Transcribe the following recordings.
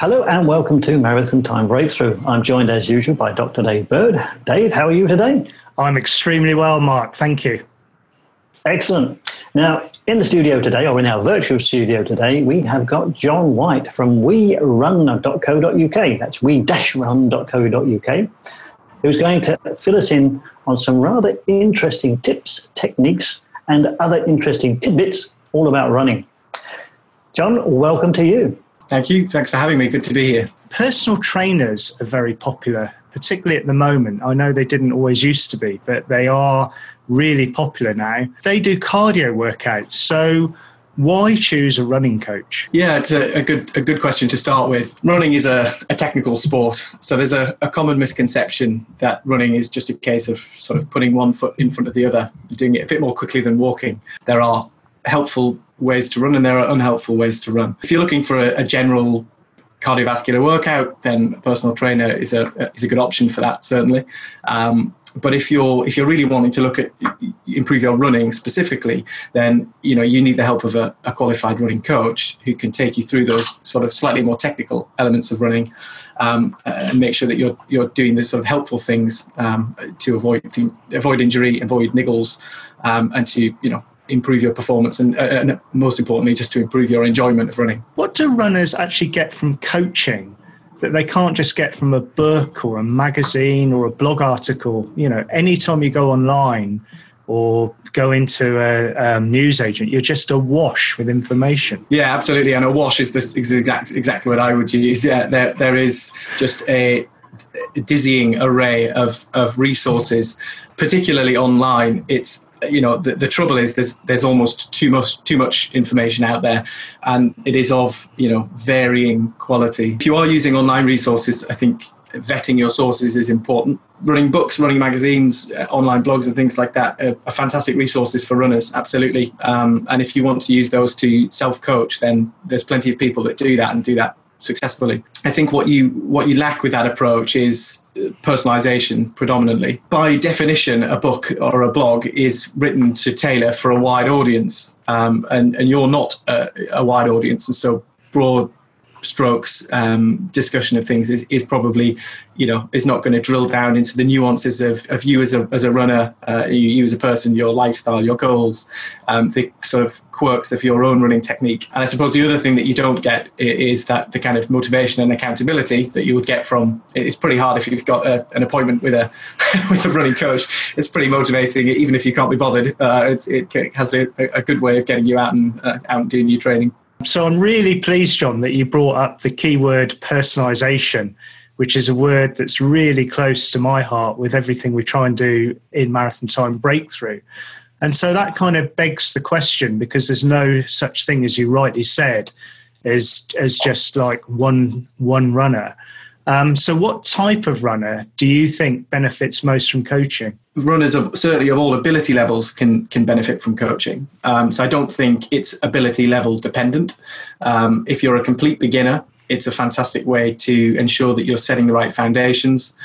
Hello and welcome to Marathon Time Breakthrough. I'm joined as usual by Dr. Dave Bird. Dave, how are you today? I'm extremely well, Mark. Thank you. Excellent. Now, in the studio today, or in our virtual studio today, we have got John White from werun.co.uk. That's we-run.co.uk. Who's going to fill us in on some rather interesting tips, techniques, and other interesting tidbits all about running. John, welcome to you. Thank you. Thanks for having me. Good to be here. Personal trainers are very popular, particularly at the moment. I know they didn't always used to be, but they are really popular now. They do cardio workouts. So why choose a running coach? Yeah, it's a good question to start with. Running is a technical sport. So there's a common misconception that running is just a case of sort of putting one foot in front of the other, doing it a bit more quickly than walking. There are helpful ways to run and there are unhelpful ways to run. If you're looking for a general cardiovascular workout, then a personal trainer is a good option for that, certainly. But if you're really wanting to look at improve your running specifically, then you need the help of a qualified running coach who can take you through those sort of slightly more technical elements of running, and make sure that you're doing the sort of helpful things to avoid injury, avoid niggles, and to improve your performance and most importantly, just to improve your enjoyment of running. What do runners actually get from coaching that they can't just get from a book or a magazine or a blog article? Anytime you go online or go into a newsagent, you're just awash with information. Yeah, absolutely. And awash is the exact word I would use. Yeah, there is just a dizzying array of resources, particularly online. It's the trouble is there's almost too much information out there, and it is of varying quality. If you are using online resources, I think vetting your sources is important. Running books, running magazines, online blogs and things like that are fantastic resources for runners, absolutely. And if you want to use those to self-coach, then there's plenty of people that do that and do that successfully. I think what you lack with that approach is personalization predominantly. By definition, a book or a blog is written to tailor for a wide audience, and you're not a wide audience, and so broad strokes discussion of things is probably it's not going to drill down into the nuances of you as a runner, you as a person, your lifestyle, your goals, the sort of quirks of your own running technique. And I suppose the other thing that you don't get is that the kind of motivation and accountability that you would get from, it's pretty hard if you've got an appointment with a with a running coach. It's pretty motivating even if you can't be bothered. It has a good way of getting you out and doing your training. So I'm really pleased, John, that you brought up the keyword personalisation, which is a word that's really close to my heart with everything we try and do in Marathon Time Breakthrough. And so that kind of begs the question, because there's no such thing, as you rightly said, as just like one runner. So what type of runner do you think benefits most from coaching? Runners certainly of all ability levels can benefit from coaching. So I don't think it's ability level dependent. If you're a complete beginner, it's a fantastic way to ensure that you're setting the right foundations.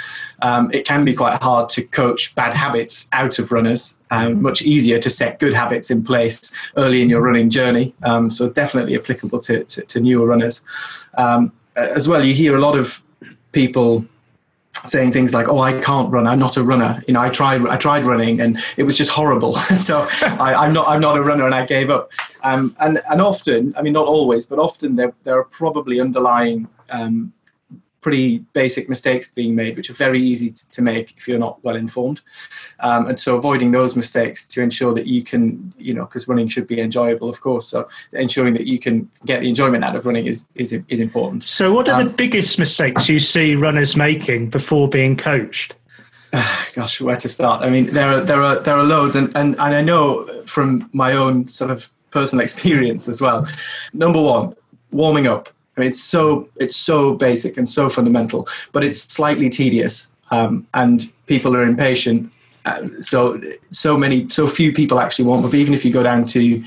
It can be quite hard to coach bad habits out of runners. Much easier to set good habits in place early in your running journey. So definitely applicable to newer runners. As well, you hear a lot of people saying things like, "Oh, I can't run. I'm not a runner. I tried running and it was just horrible. So I'm not a runner and I gave up." And often, I mean, not always, but often there are probably underlying pretty basic mistakes being made, which are very easy to make if you're not well informed. And so avoiding those mistakes to ensure that you can, because running should be enjoyable, of course. So ensuring that you can get the enjoyment out of running is important. So what are the biggest mistakes you see runners making before being coached? Gosh, where to start? I mean, there are loads. And I know from my own sort of personal experience as well. Number one, warming up. I mean, it's so basic and so fundamental, but it's slightly tedious, and people are impatient. So few people actually warm up. Even if you go down to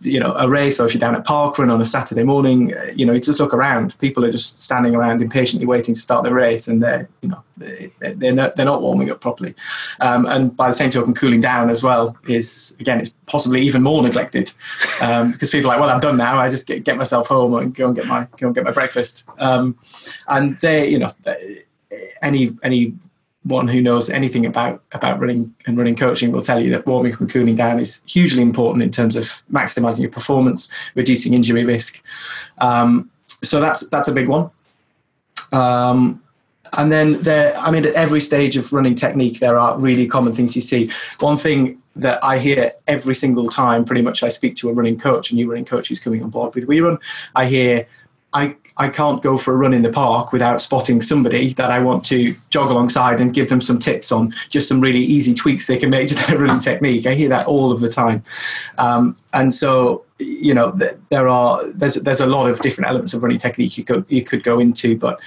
you know, a race, or if you're down at Parkrun on a Saturday morning, you know, you just look around. People are just standing around impatiently waiting to start the race, and they're, you know, they're not warming up properly. And by the same token, cooling down as well is, again, it's possibly even more neglected, because people are like, well, I'm done now. I just get myself home and go and get my breakfast. And they, you know, anyone who knows anything about running and running coaching will tell you that warming up and cooling down is hugely important in terms of maximizing your performance, reducing injury risk. So that's a big one. And then at every stage of running technique, there are really common things you see. One thing that I hear every single time, pretty much, I speak to a running coach, a new running coach who's coming on board with WeRun, I hear, I can't go for a run in the park without spotting somebody that I want to jog alongside and give them some tips on just some really easy tweaks they can make to their running technique. I hear that all of the time. And so, you know, there's a lot of different elements of running technique you could go into, but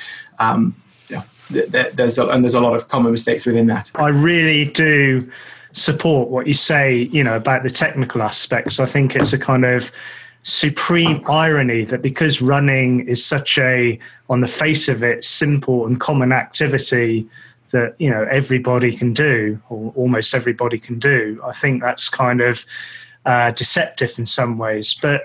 there's a lot of common mistakes within that. I really do support what you say, you know, about the technical aspects. I think it's a kind of supreme irony that because running is such a, on the face of it, simple and common activity that, you know, everybody can do, or almost everybody can do, I think that's kind of deceptive in some ways. But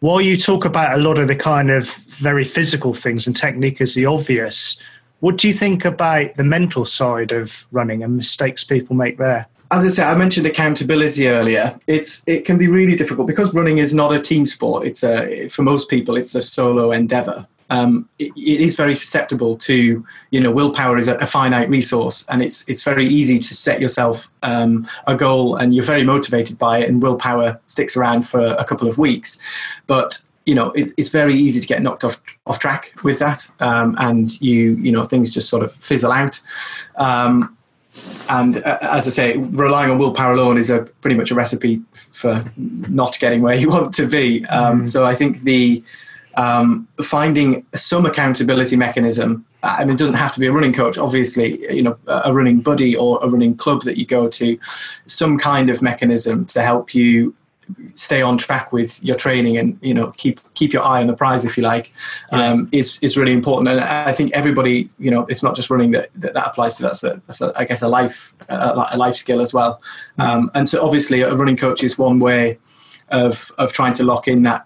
while you talk about a lot of the kind of very physical things and technique is the obvious, what do you think about the mental side of running and mistakes people make there? As I said, I mentioned accountability earlier. It can be really difficult because running is not a team sport. For most people, it's a solo endeavour. It is very susceptible to, you know, willpower is a finite resource, and it's very easy to set yourself a goal and you're very motivated by it, and willpower sticks around for a couple of weeks. But, you know, it's very easy to get knocked off track with that, and you know things just sort of fizzle out. And as I say, relying on willpower alone is pretty much a recipe for not getting where you want to be. So I think finding some accountability mechanism, I mean, it doesn't have to be a running coach, obviously, you know, a running buddy or a running club that you go to, some kind of mechanism to help you stay on track with your training and, you know, keep your eye on the prize, if you like, is really important. And I think everybody, you know, it's not just running that applies to. That's I guess, a life skill as well. And so obviously a running coach is one way of trying to lock in that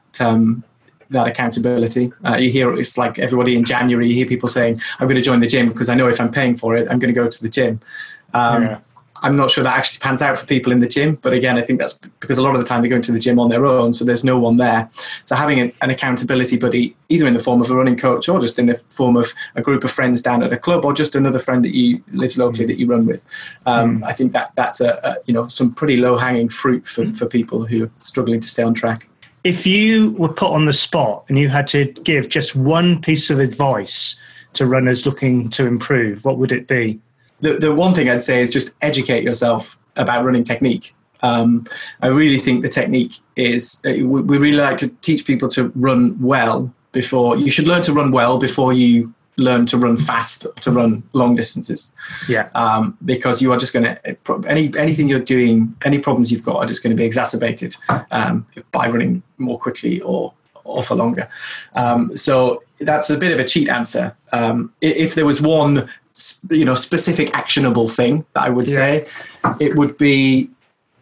accountability. You hear, it's like everybody in January, you hear people saying, I'm going to join the gym because I know if I'm paying for it, I'm going to go to the gym. I'm not sure that actually pans out for people in the gym, but again, I think that's because a lot of the time they're going to the gym on their own, so there's no one there. So having an accountability buddy, either in the form of a running coach or just in the form of a group of friends down at a club, or just another friend that you lives locally that you run with, I think that's some pretty low hanging fruit for people who are struggling to stay on track. If you were put on the spot and you had to give just one piece of advice to runners looking to improve, what would it be? The one thing I'd say is just educate yourself about running technique. I really think the technique is, we really like to teach people to run well before, you should learn to run well before you learn to run fast, to run long distances. Because you are just going to, anything you're doing, any problems you've got are just going to be exacerbated by running more quickly or for longer. So that's a bit of a cheat answer. If there was one, you know, specific actionable thing that I would say, it would be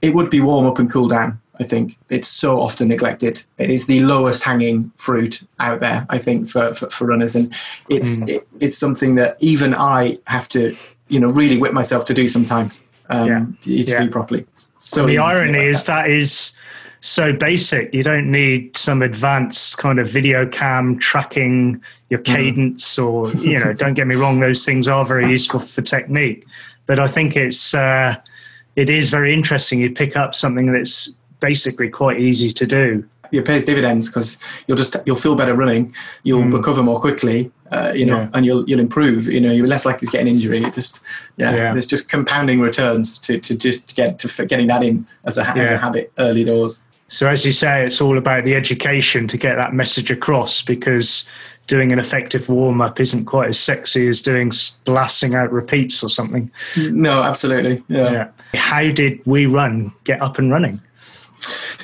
warm up and cool down. I think it's so often neglected. It is the lowest hanging fruit out there, I think, for runners, and it's something that even I have to, you know, really whip myself to do sometimes, do properly. So the irony is that is so basic. You don't need some advanced kind of video cam tracking your cadence, or, you know, don't get me wrong, those things are very useful for technique, but I think it is very interesting. You pick up something that's basically quite easy to do. It pays dividends because you'll feel better running, you'll recover more quickly, and you'll improve. You know, you're less likely to get an injury. There's just compounding returns to getting that in as a habit early doors. So as you say, it's all about the education to get that message across, because doing an effective warm-up isn't quite as sexy as doing blasting out repeats or something. No, absolutely. Yeah. How did WeRun get up and running?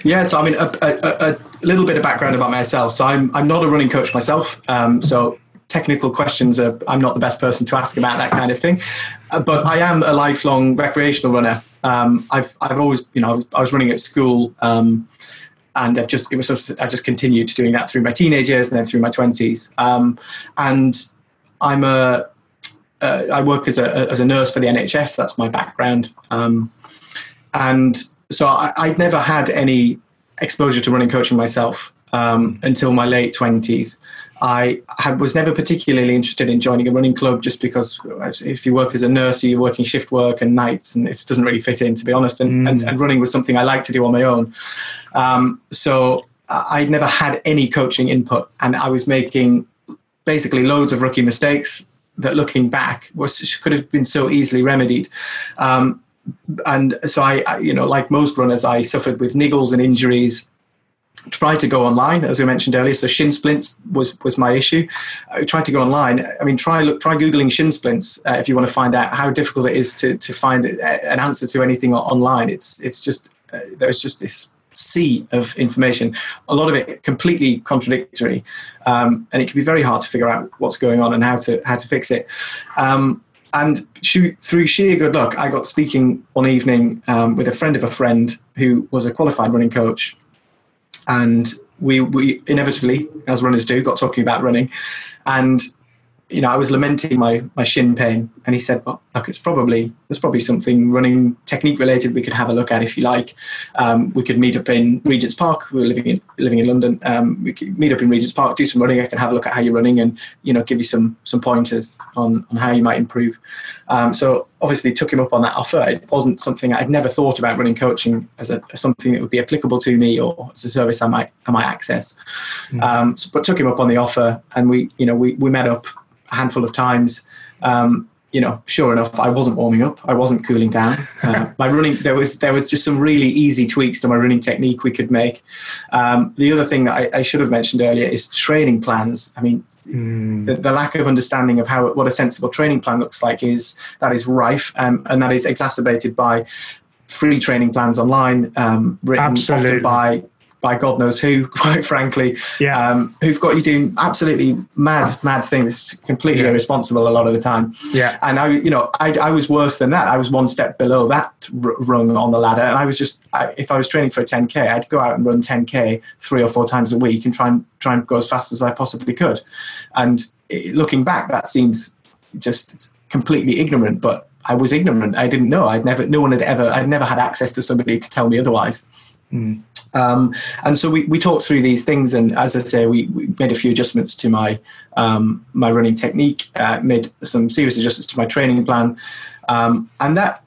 Yeah, so I mean, a little bit of background about myself. So I'm not a running coach myself. So technical questions, I'm not the best person to ask about that kind of thing. But I am a lifelong recreational runner. I've always, you know, I was running at school, and I just continued doing that through my teenage years and then through my 20s. And I'm I work as a nurse for the NHS. That's my background. And so I'd never had any exposure to running coaching myself until my late 20s. I was never particularly interested in joining a running club, just because if you work as a nurse, you're working shift work and nights, and it doesn't really fit in, to be honest. And running was something I liked to do on my own. So I'd never had any coaching input, and I was making basically loads of rookie mistakes that, looking back, could have been so easily remedied. And so I, you know, like most runners, I suffered with niggles and injuries. Tried to go online, as we mentioned earlier. So shin splints was my issue. I tried to go online. I mean, try Googling shin splints if you want to find out how difficult it is to find an answer to anything online. It's just, there's just this sea of information. A lot of it completely contradictory, and it can be very hard to figure out what's going on and how to fix it. And through sheer good luck, I got speaking one evening with a friend of a friend who was a qualified running coach. And we inevitably, as runners do, got talking about running. And, you know, I was lamenting my shin pain. And he said, well, look, there's probably something running technique related we could have a look at if you like. We could meet up in Regent's Park. We were living in London. We could meet up in Regent's Park, do some running. I can have a look at how you're running and, you know, give you some pointers on how you might improve. So obviously took him up on that offer. It wasn't something I'd never thought about running coaching as something that would be applicable to me or as a service I might access. Mm-hmm. But took him up on the offer, and we met up a handful of times. You know, sure enough, I wasn't warming up. I wasn't cooling down. My running, there was just some really easy tweaks to my running technique we could make. The other thing that I should have mentioned earlier is training plans. I mean, the lack of understanding of what a sensible training plan looks like is rife, and that is exacerbated by free training plans online, written often by God knows who, quite frankly, yeah. Who've got you doing absolutely mad things, completely irresponsible a lot of the time. Yeah. And I was worse than that. I was one step below that rung on the ladder. And I was if I was training for a 10K, I'd go out and run 10K 3 or 4 times a week and try and go as fast as I possibly could. And looking back, that seems just completely ignorant, but I was ignorant. I didn't know. I'd never had access to somebody to tell me otherwise. Mm. And so we talked through these things, and as I say, we made a few adjustments to my running technique, made some serious adjustments to my training plan, and that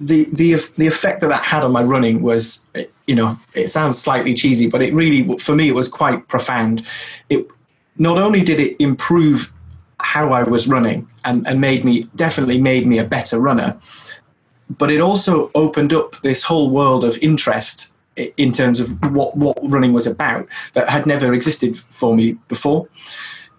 the effect that had on my running was, you know, it sounds slightly cheesy, but it really, for me, it was quite profound. It not only did it improve how I was running and definitely made me a better runner, but it also opened up this whole world of interest in terms of what running was about that had never existed for me before.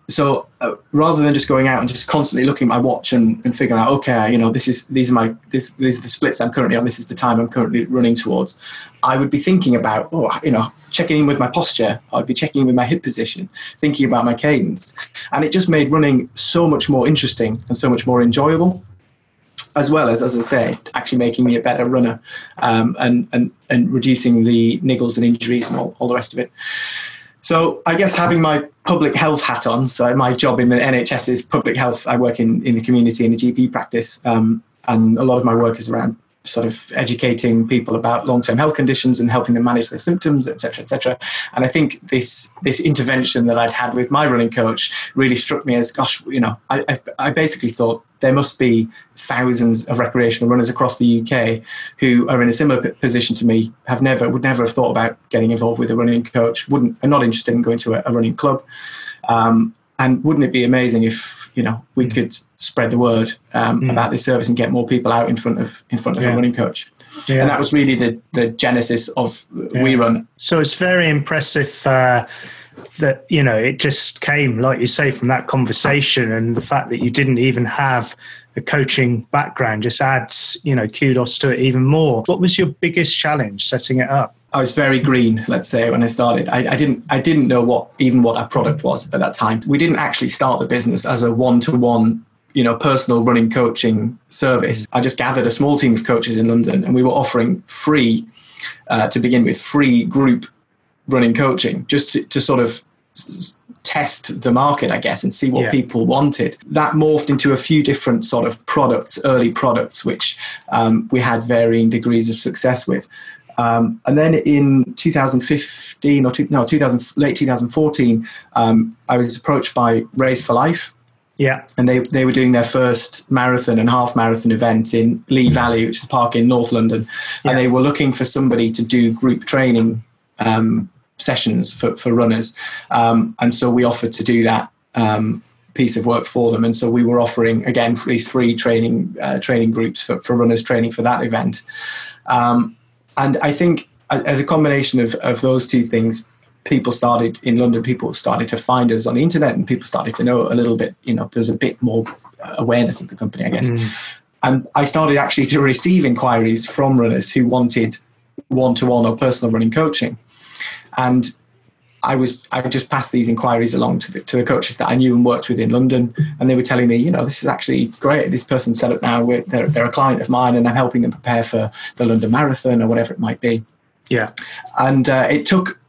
So rather than just going out and just constantly looking at my watch and figuring out, okay, you know, these are the splits I'm currently on, this is the time I'm currently running towards, I would be thinking about, you know, checking in with my posture. I'd be checking in with my hip position, thinking about my cadence. And it just made running so much more interesting and so much more enjoyable, as well as I say, actually making me a better runner, and reducing the niggles and injuries and all the rest of it. So I guess having my public health hat on, so my job in the NHS is public health. I work in the community in a GP practice, and a lot of my work is around sort of educating people about long-term health conditions and helping them manage their symptoms, et cetera, et cetera. And I think this intervention that I'd had with my running coach really struck me as, gosh, you know, I basically thought there must be thousands of recreational runners across the UK who are in a similar position to me, would never have thought about getting involved with a running coach, are not interested in going to a running club. And wouldn't it be amazing if, you know, we could spread the word about this service and get more people out in front of a running coach? Yeah. And that was really the genesis of WeRun. So it's very impressive that, you know, it just came, like you say, from that conversation, and the fact that you didn't even have a coaching background just adds, you know, kudos to it even more. What was your biggest challenge setting it up? I was very green, let's say, when I started. I didn't know what our product was at that time. We didn't actually start the business as a one-to-one, personal running coaching service. I just gathered a small team of coaches in London, and we were offering free, to begin with, free group running coaching, just to sort of test the market, I guess, and see what people wanted. That morphed into a few different sort of products, early products, which we had varying degrees of success with. And then in 2015 or late 2014, I was approached by Race for Life. Yeah. And they were doing their first marathon and half marathon event in Lee Valley, which is a park in North London. Yeah. And they were looking for somebody to do group training sessions for runners. And so we offered to do that piece of work for them. And so we were offering, again, these free training groups for runners training for that event. And I think as a combination of those two things, people started in London, people started to find us on the internet, and people started to know a little bit, there's a bit more awareness of the company, I guess. Mm. And I started actually to receive inquiries from runners who wanted one-to-one or personal running coaching. And I just passed these inquiries along to the coaches that I knew and worked with in London, and they were telling me, this is actually great. This person's set up now. They're a client of mine, and I'm helping them prepare for the London Marathon or whatever it might be. Yeah. And it took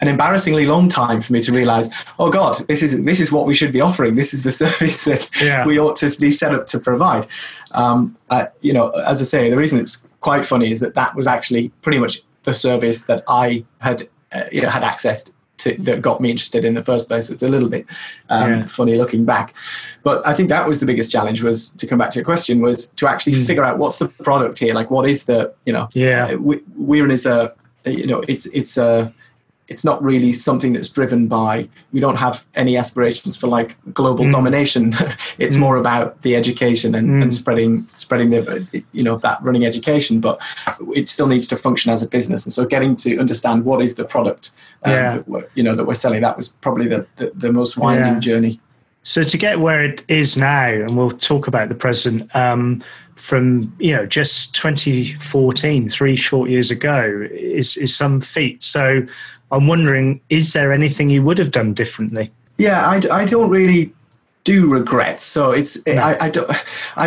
an embarrassingly long time for me to realise, oh God, this is what we should be offering. This is the service that we ought to be set up to provide. As I say, the reason it's quite funny is that was actually pretty much the service that I had access to. That got me interested in the first place. It's a little bit funny looking back, but I think that was the biggest challenge, was to come back to your question, was to actually figure out what's the product here. Like, what is the Werun is a it's not really something that's driven by. We don't have any aspirations for like global domination. It's more about the education and spreading the that running education. But it still needs to function as a business. And so getting to understand what is the product that we're selling, that was probably the most winding journey. So to get where it is now, and we'll talk about the present, from just 2014, 3 short years ago, is some feat. So I'm wondering, is there anything you would have done differently? Yeah, I don't really do regrets. So I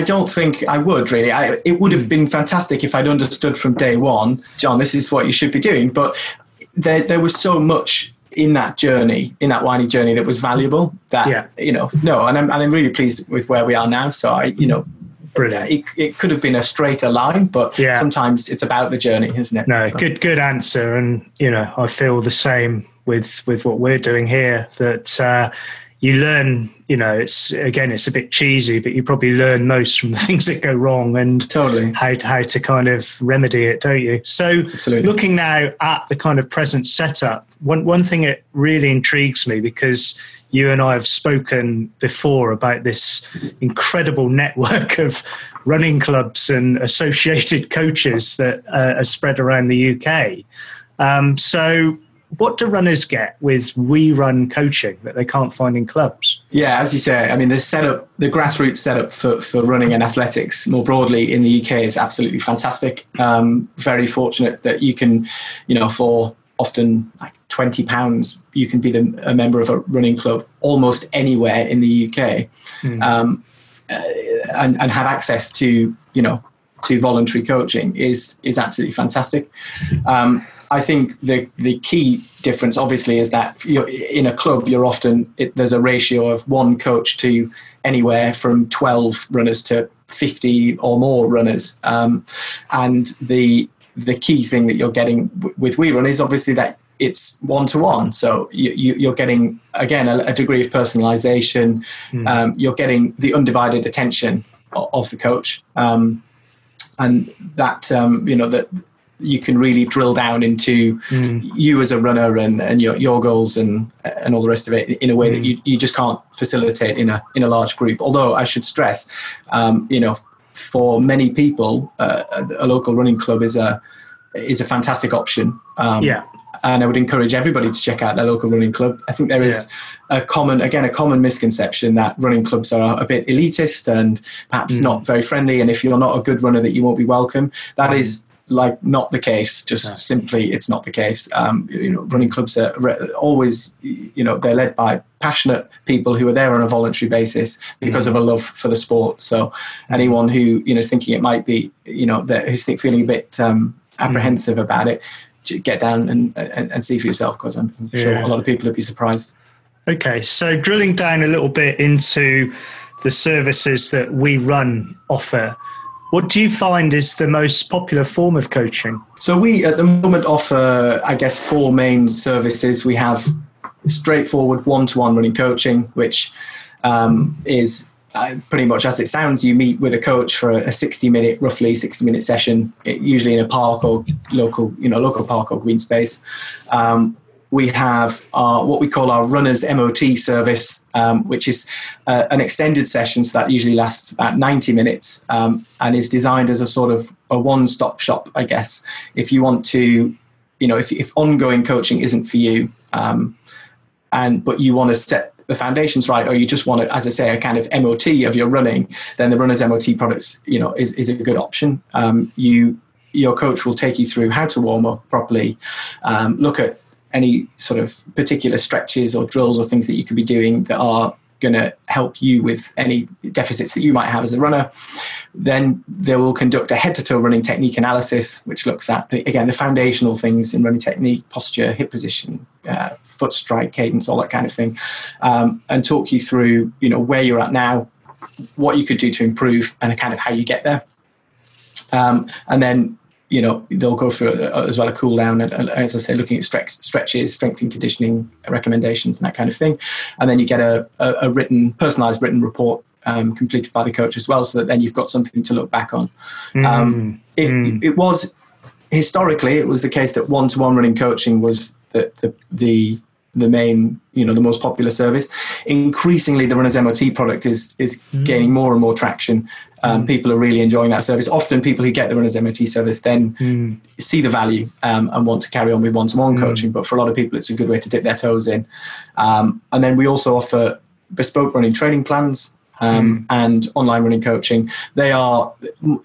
don't think I would really. It would have been fantastic if I'd understood from day one, John, this is what you should be doing. But there was so much in that journey, in that winding journey, that was valuable. That and I'm really pleased with where we are now. So brilliant. It could have been a straighter line, but sometimes it's about the journey, isn't it? No, good answer. And, I feel the same with what we're doing here, that you learn, it's a bit cheesy, but you probably learn most from the things that go wrong and how to kind of remedy it, don't you? So Looking now at the kind of present setup, one thing that really intrigues me, because you and I have spoken before about this incredible network of running clubs and associated coaches that are spread around the UK. So what do runners get with Werun coaching that they can't find in clubs? Yeah, as you say, I mean, the grassroots setup for running and athletics more broadly in the UK is absolutely fantastic. Very fortunate that you can, for often like £20, you can be a member of a running club almost anywhere in the UK, and have access to to voluntary coaching is absolutely fantastic. I think the key difference obviously is that you're in a club, you're often there's a ratio of one coach to anywhere from 12 runners to 50 or more runners, and the key thing that you're getting with Werun is obviously that it's one-to-one. So you're getting, again, a degree of personalization. You're getting the undivided attention of the coach. And that, that you can really drill down into you as a runner and your goals and all the rest of it in a way that you just can't facilitate in a large group. Although I should stress, for many people, a local running club is a fantastic option. And I would encourage everybody to check out their local running club. I think there is a common misconception that running clubs are a bit elitist and perhaps not very friendly. And if you're not a good runner, that you won't be welcome. That is like not the case. Just simply, it's not the case. Running clubs are always, they're led by passionate people who are there on a voluntary basis because of a love for the sport. So anyone who is thinking it might be, who's feeling a bit apprehensive about it, get down and see for yourself, because I'm sure a lot of people would be surprised. Okay, so drilling down a little bit into the services that We Run offer, what do you find is the most popular form of coaching? So we at the moment offer, I guess, four main services. We have straightforward one-to-one running coaching, which is pretty much as it sounds. You meet with a coach for a 60-minute session, usually in a park or local park or green space. We have what we call our Runners MOT service, which is an extended session, so that usually lasts about 90 minutes and is designed as a sort of a one-stop shop, I guess. If you want to, if ongoing coaching isn't for you, but you want to set the foundations right, or you just want to, as I say, a kind of MOT of your running, then the Runners MOT products, is a good option. Your coach will take you through how to warm up properly, look at any sort of particular stretches or drills or things that you could be doing that are going to help you with any deficits that you might have as a runner. Then they will conduct a head-to-toe running technique analysis, which looks at, the foundational things in running technique, posture, hip position, foot strike, cadence, all that kind of thing, and talk you through, where you're at now, what you could do to improve, and kind of how you get there. And then they'll go through as well a cool down, and as I say, looking at stretches, strength and conditioning recommendations and that kind of thing. And then you get a written, personalised written report completed by the coach as well, so that then you've got something to look back on. It was, historically, it was the case that one-to-one running coaching was the main, the most popular service. Increasingly, the Runners MOT product is gaining more and more traction. People are really enjoying that service. Often people who get the Runners MOT service then see the value and want to carry on with one-to-one coaching. But for a lot of people, it's a good way to dip their toes in. And then we also offer bespoke running training plans and online running coaching. They are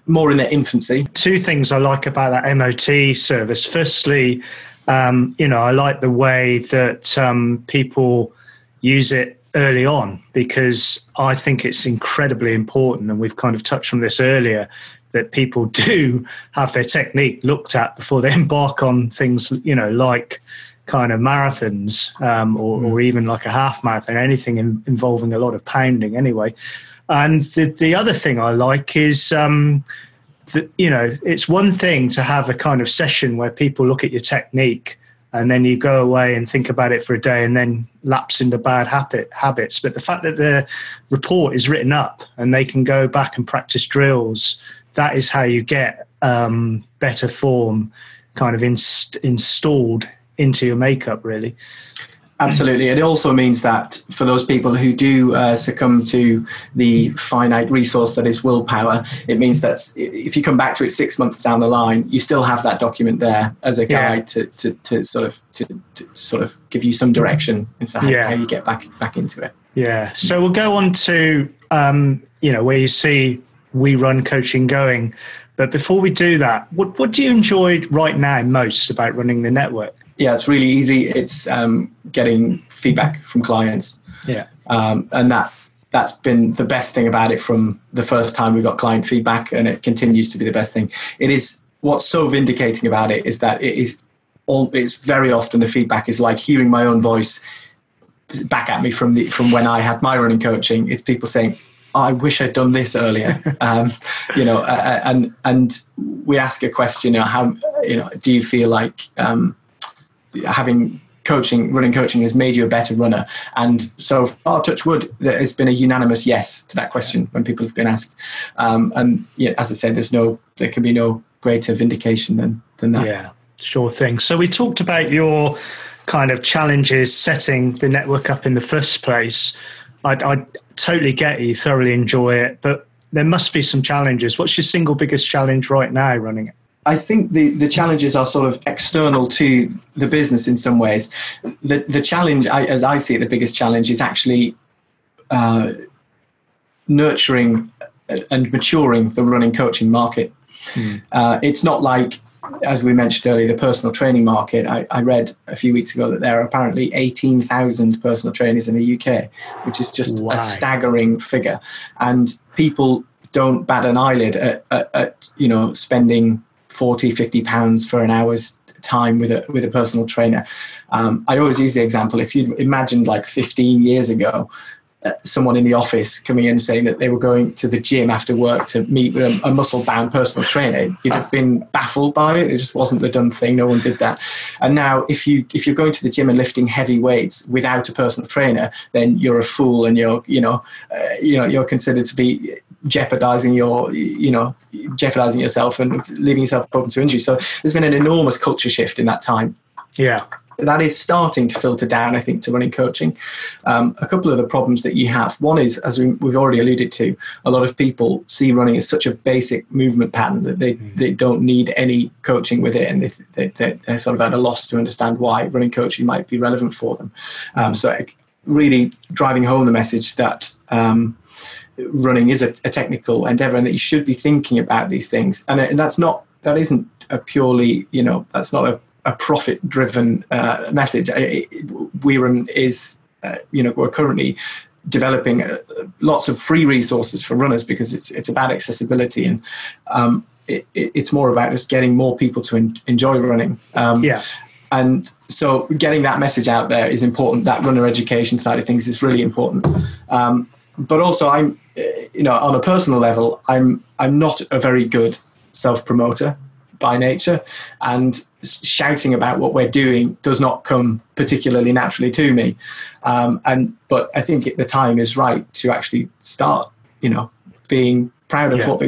more in their infancy. Two things I like about that MOT service. Firstly, I like the way that people use it early on, because I think it's incredibly important, and we've kind of touched on this earlier, that people do have their technique looked at before they embark on things, like kind of marathons or even like a half marathon, anything involving a lot of pounding anyway. And the other thing I like is it's one thing to have a kind of session where people look at your technique, and then you go away and think about it for a day and then lapse into bad habits. But the fact that the report is written up and they can go back and practice drills, that is how you get better form kind of installed into your makeup, really. Absolutely. It also means that for those people who do succumb to the finite resource that is willpower, it means that if you come back to it 6 months down the line, you still have that document there as a guide to sort of give you some direction as to how you get back into it. Yeah. So we'll go on to, where you see We Run coaching going. But before we do that, what do you enjoy right now most about running the network? Yeah, it's really easy. It's getting feedback from clients. Yeah. And that's been the best thing about it from the first time we got client feedback, and it continues to be the best thing. It is, what's so vindicating about it is that it's very often the feedback is like hearing my own voice back at me from when I had my running coaching. It's people saying, I wish I'd done this earlier. And we ask a question, how do you feel like having running coaching has made you a better runner? And so far, touch wood, there has been a unanimous yes to that question when people have been asked. As I said, there can be no greater vindication than that. Yeah, sure thing. So we talked about your kind of challenges setting the network up in the first place. I totally get you, thoroughly enjoy it, but there must be some challenges. What's your single biggest challenge right now running it? I think the challenges are sort of external to the business in some ways. The challenge, as I see it, the biggest challenge is actually nurturing and maturing the running coaching market. It's not like as we mentioned earlier, the personal training market, I read a few weeks ago that there are apparently 18,000 personal trainers in the UK, which is just a staggering figure. And people don't bat an eyelid at you know, spending £40-50 for an hour's time with a personal trainer. I always use the example, if you'd imagined like 15 years ago, someone in the office coming in saying that they were going to the gym after work to meet with a muscle-bound personal trainer, you'd have been baffled by it. It just wasn't the done thing. No one did that. And now if you're going to the gym and lifting heavy weights without a personal trainer, then you're a fool, and you're considered to be jeopardizing yourself and leaving yourself open to injury. So there's been an enormous culture shift in that time. Yeah. That is starting to filter down, I think, to running coaching. A couple of the problems that you have. One is, as we've already alluded to, a lot of people see running as such a basic movement pattern that they don't need any coaching with it, and they're sort of at a loss to understand why running coaching might be relevant for them. So really driving home the message that running is a technical endeavor and that you should be thinking about these things. And that isn't a purely, that's not a profit-driven message. Werun is, we're currently developing lots of free resources for runners because it's about accessibility, and it's more about just getting more people to enjoy running. And so getting that message out there is important. That runner education side of things is really important. But also, I'm, on a personal level, I'm not a very good self-promoter by nature, and shouting about what we're doing does not come particularly naturally to me. But I think the time is right to actually start, being proud of what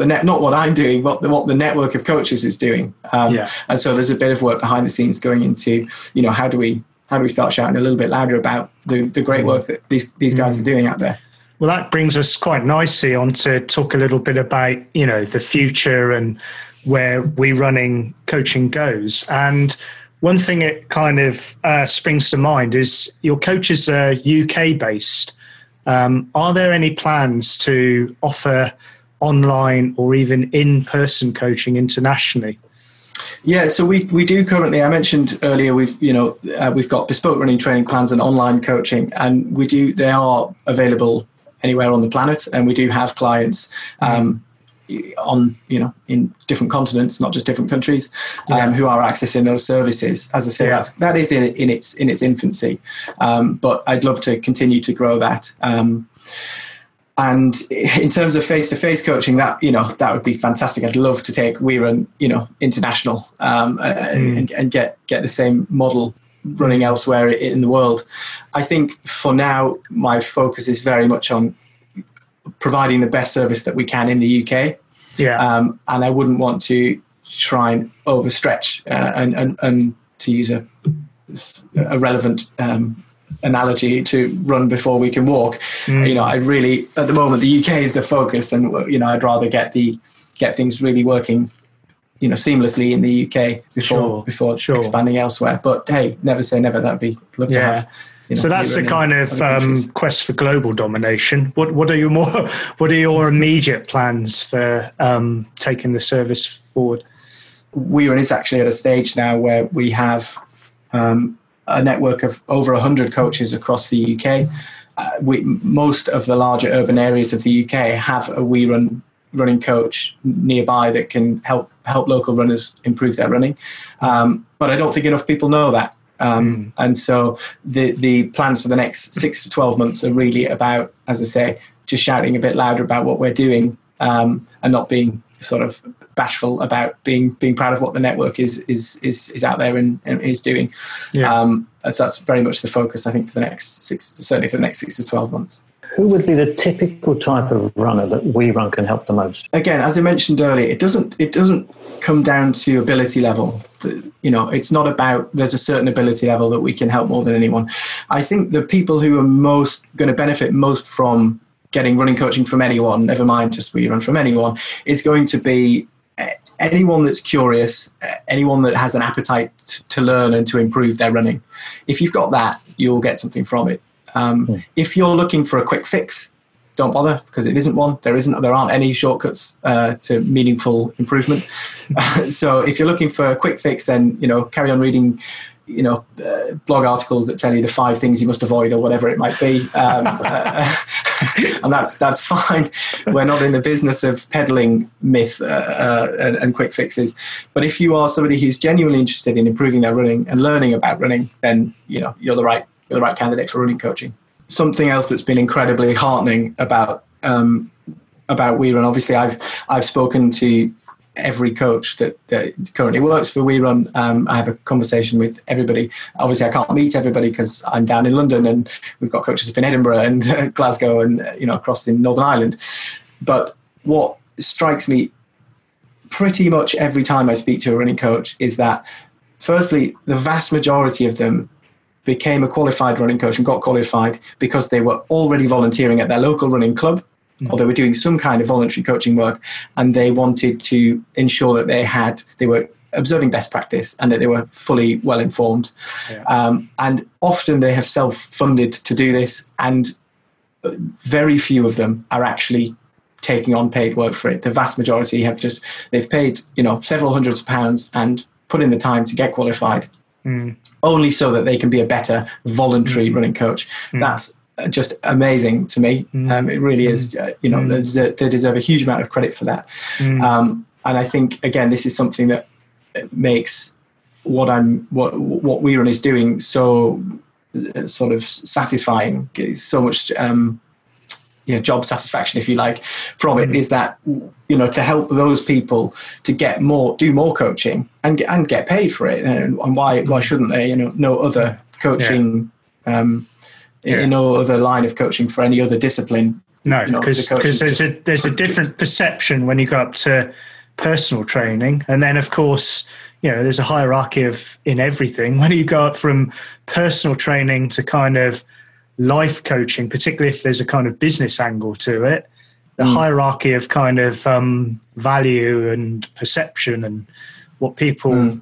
the network of coaches is doing. And so there's a bit of work behind the scenes going into, how do we start shouting a little bit louder about the great work that these guys are doing out there. Well, that brings us quite nicely on to talk a little bit about, the future and where WeRunning coaching goes. And one thing that kind of springs to mind is your coaches are UK based. Are there any plans to offer online or even in-person coaching internationally? Yeah, so we do currently. I mentioned earlier we've got bespoke running training plans and online coaching, and we do. They are available anywhere on the planet, and we do have clients in different continents, not just different countries, who are accessing those services. As I say, that is in its infancy, but I'd love to continue to grow that. And in terms of face-to-face coaching, that would be fantastic. I'd love to take WeRun, international, and get the same model running elsewhere in the world. I think for now, my focus is very much on providing the best service that we can in the UK. And I wouldn't want to try and overstretch and to use a relevant analogy, to run before we can walk. I really, at the moment, the UK is the focus, and I'd rather get things really working seamlessly in the UK before expanding elsewhere. But hey, never say never. That'd be love to have. So that's the kind of quest for global domination. What are your immediate plans for taking the service forward? WeRun is actually at a stage now where we have a network of over 100 coaches across the UK. Most of the larger urban areas of the UK have a WeRun running coach nearby that can help local runners improve their running. But I don't think enough people know that. And so the plans for the next 6 to 12 months are really about, as I say, just shouting a bit louder about what we're doing, and not being sort of bashful about being proud of what the network is out there and is doing. So that's very much the focus, I think, for the next 6 to 12 months. Who would be the typical type of runner that WeRun can help the most? Again, as I mentioned earlier, it doesn't come down to ability level. It's not about there's a certain ability level that we can help more than anyone. I think the people who are most going to benefit most from getting running coaching from anyone, never mind just WeRun, from anyone, is going to be anyone that's curious, anyone that has an appetite to learn and to improve their running. If you've got that, you'll get something from it. If you're looking for a quick fix, don't bother, because it isn't one. There aren't any shortcuts to meaningful improvement. So if you're looking for a quick fix, then, you know, carry on reading, you know, blog articles that tell you the 5 things you must avoid or whatever it might be. And that's fine. We're not in the business of peddling myth and quick fixes. But if you are somebody who's genuinely interested in improving their running and learning about running, then, you know, you're the right candidate for running coaching. Something else that's been incredibly heartening about WeRun, obviously I've spoken to every coach that currently works for WeRun. I have a conversation with everybody. Obviously I can't meet everybody because I'm down in London, and we've got coaches up in Edinburgh and Glasgow and, you know, across in Northern Ireland. But what strikes me pretty much every time I speak to a running coach is that, firstly, the vast majority of them became a qualified running coach and got qualified because they were already volunteering at their local running club, or they were doing some kind of voluntary coaching work, and they wanted to ensure that they were observing best practice and that they were fully well informed. Yeah. And often they have self-funded to do this, and very few of them are actually taking on paid work for it. The vast majority they've paid, you know, several hundreds of pounds and put in the time to get qualified. Mm. Only so that they can be a better voluntary running coach. Mm. That's just amazing to me. Mm. It really is. You know, they deserve a huge amount of credit for that. Mm. And I think, again, this is something that makes what WeRun is doing so sort of satisfying. So much job satisfaction, if you like, from it, is that, you know, to help those people to get more, do more coaching and get paid for it. And why shouldn't they? You know, no other coaching, no other line of coaching for any other discipline. No, because there's a different perception when you go up to personal training. And then, of course, you know, there's a hierarchy in everything. When you go up from personal training to kind of life coaching, particularly if there's a kind of business angle to it, the hierarchy of kind of value and perception and what people,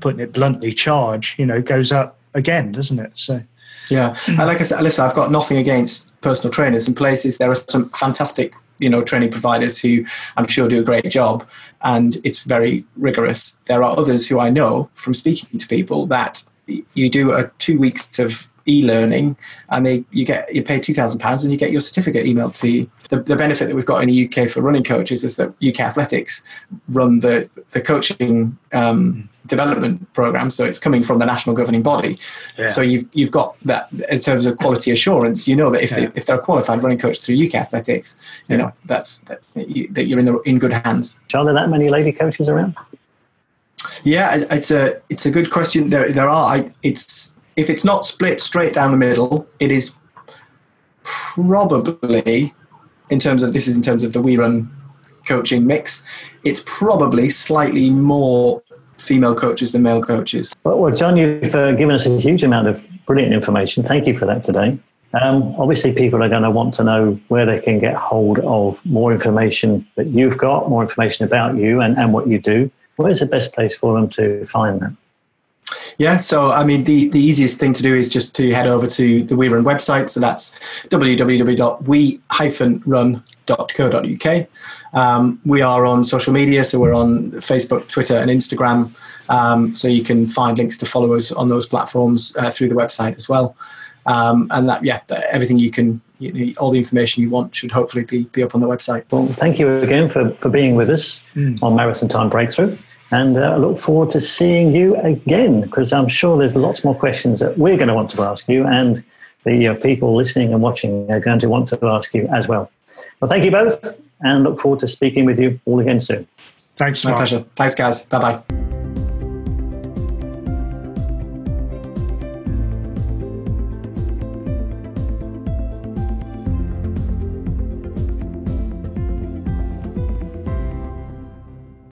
putting it bluntly, charge, you know, goes up again, doesn't it? So yeah, and like I said, listen, I've got nothing against personal trainers. In places there are some fantastic, you know, training providers who I'm sure do a great job, and it's very rigorous. There are others who I know from speaking to people that you do 2 weeks of e-learning, and you pay £2,000 and you get your certificate emailed to you. The benefit that we've got in the UK for running coaches is that UK Athletics run the coaching development program, so it's coming from the national governing body. Yeah. So you've got that in terms of quality assurance. You know that if they're a qualified running coach through UK Athletics, you know that you're in good hands. Are there that many lady coaches around? Yeah, it's a good question. There are. If it's not split straight down the middle, it is probably, in terms of the WeRun coaching mix, it's probably slightly more female coaches than male coaches. Well, John, you've given us a huge amount of brilliant information. Thank you for that today. Obviously, people are going to want to know where they can get hold of more information that you've got, more information about you and what you do. Where's the best place for them to find that? Yeah, so I mean, the easiest thing to do is just to head over to the WeRun website. So that's www.we-run.co.uk. We are on social media, so we're on Facebook, Twitter, and Instagram. So you can find links to follow us on those platforms through the website as well. Everything all the information you want should hopefully be up on the website. Well, thank you again for being with us on Marathon Time Breakthrough. And I look forward to seeing you again, because I'm sure there's lots more questions that we're going to want to ask you, and the people listening and watching are going to want to ask you as well. Well, thank you both, and look forward to speaking with you all again soon. Thanks. My pleasure. Thanks, guys. Bye-bye.